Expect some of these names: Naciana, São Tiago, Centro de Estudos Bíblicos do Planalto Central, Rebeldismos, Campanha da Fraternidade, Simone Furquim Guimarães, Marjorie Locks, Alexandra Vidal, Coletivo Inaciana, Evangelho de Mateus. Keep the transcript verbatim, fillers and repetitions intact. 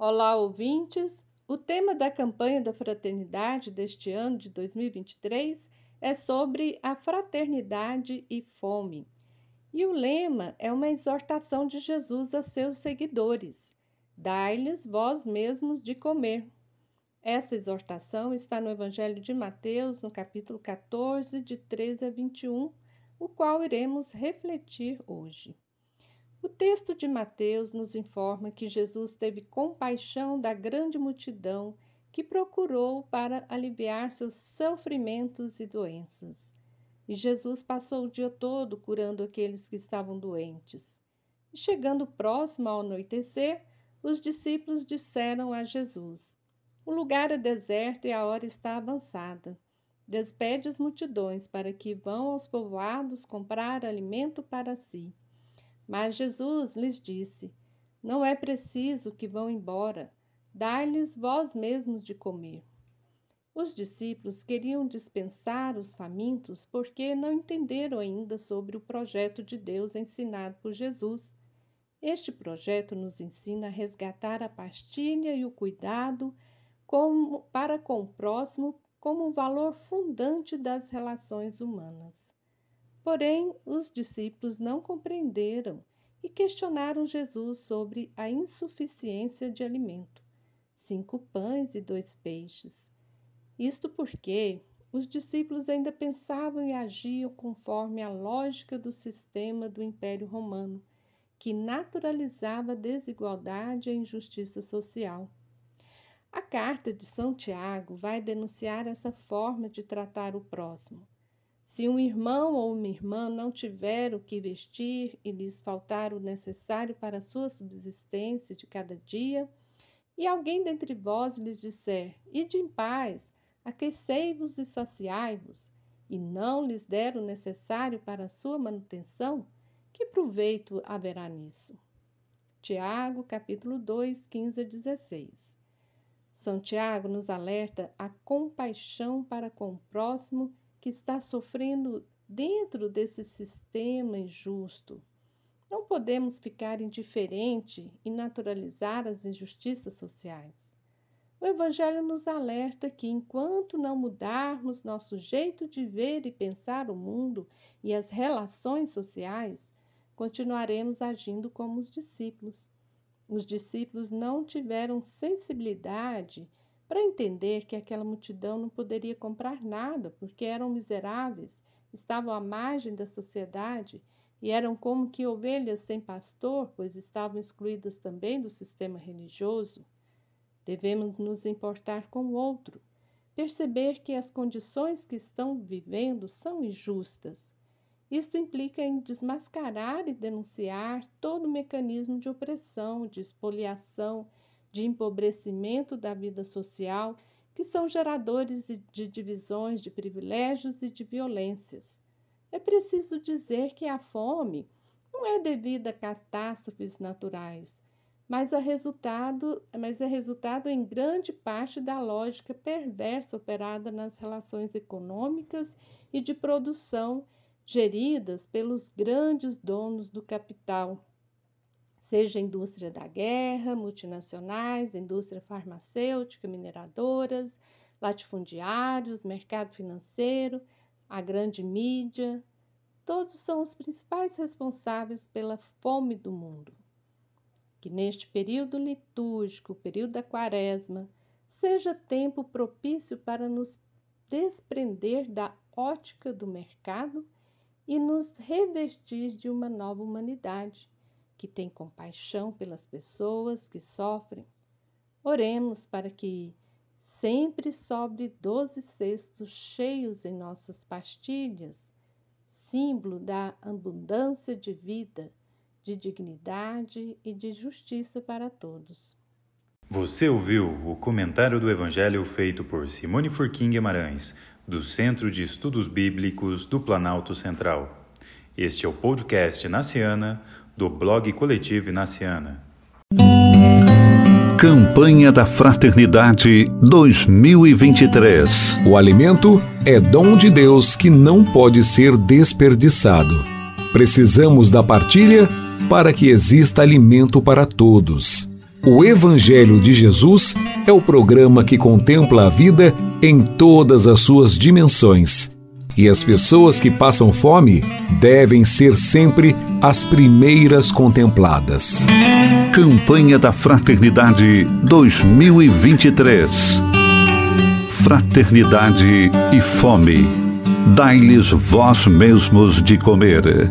Olá, ouvintes! O tema da Campanha da Fraternidade deste ano de dois mil e vinte e três é sobre a fraternidade e fome. E o lema é uma exortação de Jesus a seus seguidores: dai-lhes vós mesmos de comer. Essa exortação está no Evangelho de Mateus, no capítulo quatorze, de treze a vinte e um, o qual iremos refletir hoje. O texto de Mateus nos informa que Jesus teve compaixão da grande multidão que procurou para aliviar seus sofrimentos e doenças. E Jesus passou o dia todo curando aqueles que estavam doentes. E chegando próximo ao anoitecer, os discípulos disseram a Jesus: "O lugar é deserto e a hora está avançada. Despede as multidões para que vão aos povoados comprar alimento para si." Mas Jesus lhes disse: "Não é preciso que vão embora, dai-lhes vós mesmos de comer." Os discípulos queriam dispensar os famintos porque não entenderam ainda sobre o projeto de Deus ensinado por Jesus. Este projeto nos ensina a resgatar a partilha e o cuidado como, para com o próximo como um valor fundante das relações humanas. Porém, os discípulos não compreenderam e questionaram Jesus sobre a insuficiência de alimento: cinco pães e dois peixes. Isto porque os discípulos ainda pensavam e agiam conforme a lógica do sistema do Império Romano, que naturalizava a desigualdade e a injustiça social. A carta de São Tiago vai denunciar essa forma de tratar o próximo. Se um irmão ou uma irmã não tiver o que vestir e lhes faltar o necessário para a sua subsistência de cada dia, e alguém dentre vós lhes disser: "Ide em paz, aquecei-vos e saciai-vos", e não lhes der o necessário para a sua manutenção, que proveito haverá nisso? Tiago, capítulo dois, quinze a dezesseis. São Tiago nos alerta a compaixão para com o próximo que está sofrendo dentro desse sistema injusto. Não podemos ficar indiferente e naturalizar as injustiças sociais. O Evangelho nos alerta que, enquanto não mudarmos nosso jeito de ver e pensar o mundo e as relações sociais, continuaremos agindo como os discípulos. Os discípulos não tiveram sensibilidade para entender que aquela multidão não poderia comprar nada, porque eram miseráveis, estavam à margem da sociedade e eram como que ovelhas sem pastor, pois estavam excluídas também do sistema religioso. Devemos nos importar com o outro, perceber que as condições que estão vivendo são injustas. Isto implica em desmascarar e denunciar todo o mecanismo de opressão, de espoliação, de empobrecimento da vida social, que são geradores de, de divisões, de privilégios e de violências. É preciso dizer que a fome não é devida a catástrofes naturais, mas é resultado, mas é resultado em grande parte da lógica perversa operada nas relações econômicas e de produção geridas pelos grandes donos do capital, seja a indústria da guerra, multinacionais, indústria farmacêutica, mineradoras, latifundiários, mercado financeiro, a grande mídia. Todos são os principais responsáveis pela fome do mundo. Que neste período litúrgico, o período da Quaresma, seja tempo propício para nos desprender da ótica do mercado e nos revestir de uma nova humanidade que tem compaixão pelas pessoas que sofrem. Oremos para que sempre sobre doze cestos cheios em nossas pastilhas, símbolo da abundância de vida, de dignidade e de justiça para todos. Você ouviu o comentário do Evangelho feito por Simone Furquim Guimarães, do Centro de Estudos Bíblicos do Planalto Central. Este é o podcast Naciana, do blog Coletivo Inaciana. Campanha da Fraternidade dois mil e vinte e três. O alimento é dom de Deus que não pode ser desperdiçado. Precisamos da partilha para que exista alimento para todos. O Evangelho de Jesus é o programa que contempla a vida em todas as suas dimensões. E as pessoas que passam fome devem ser sempre as primeiras contempladas. Campanha da Fraternidade dois mil e vinte e três. Fraternidade e fome. Dai-lhes vós mesmos de comer.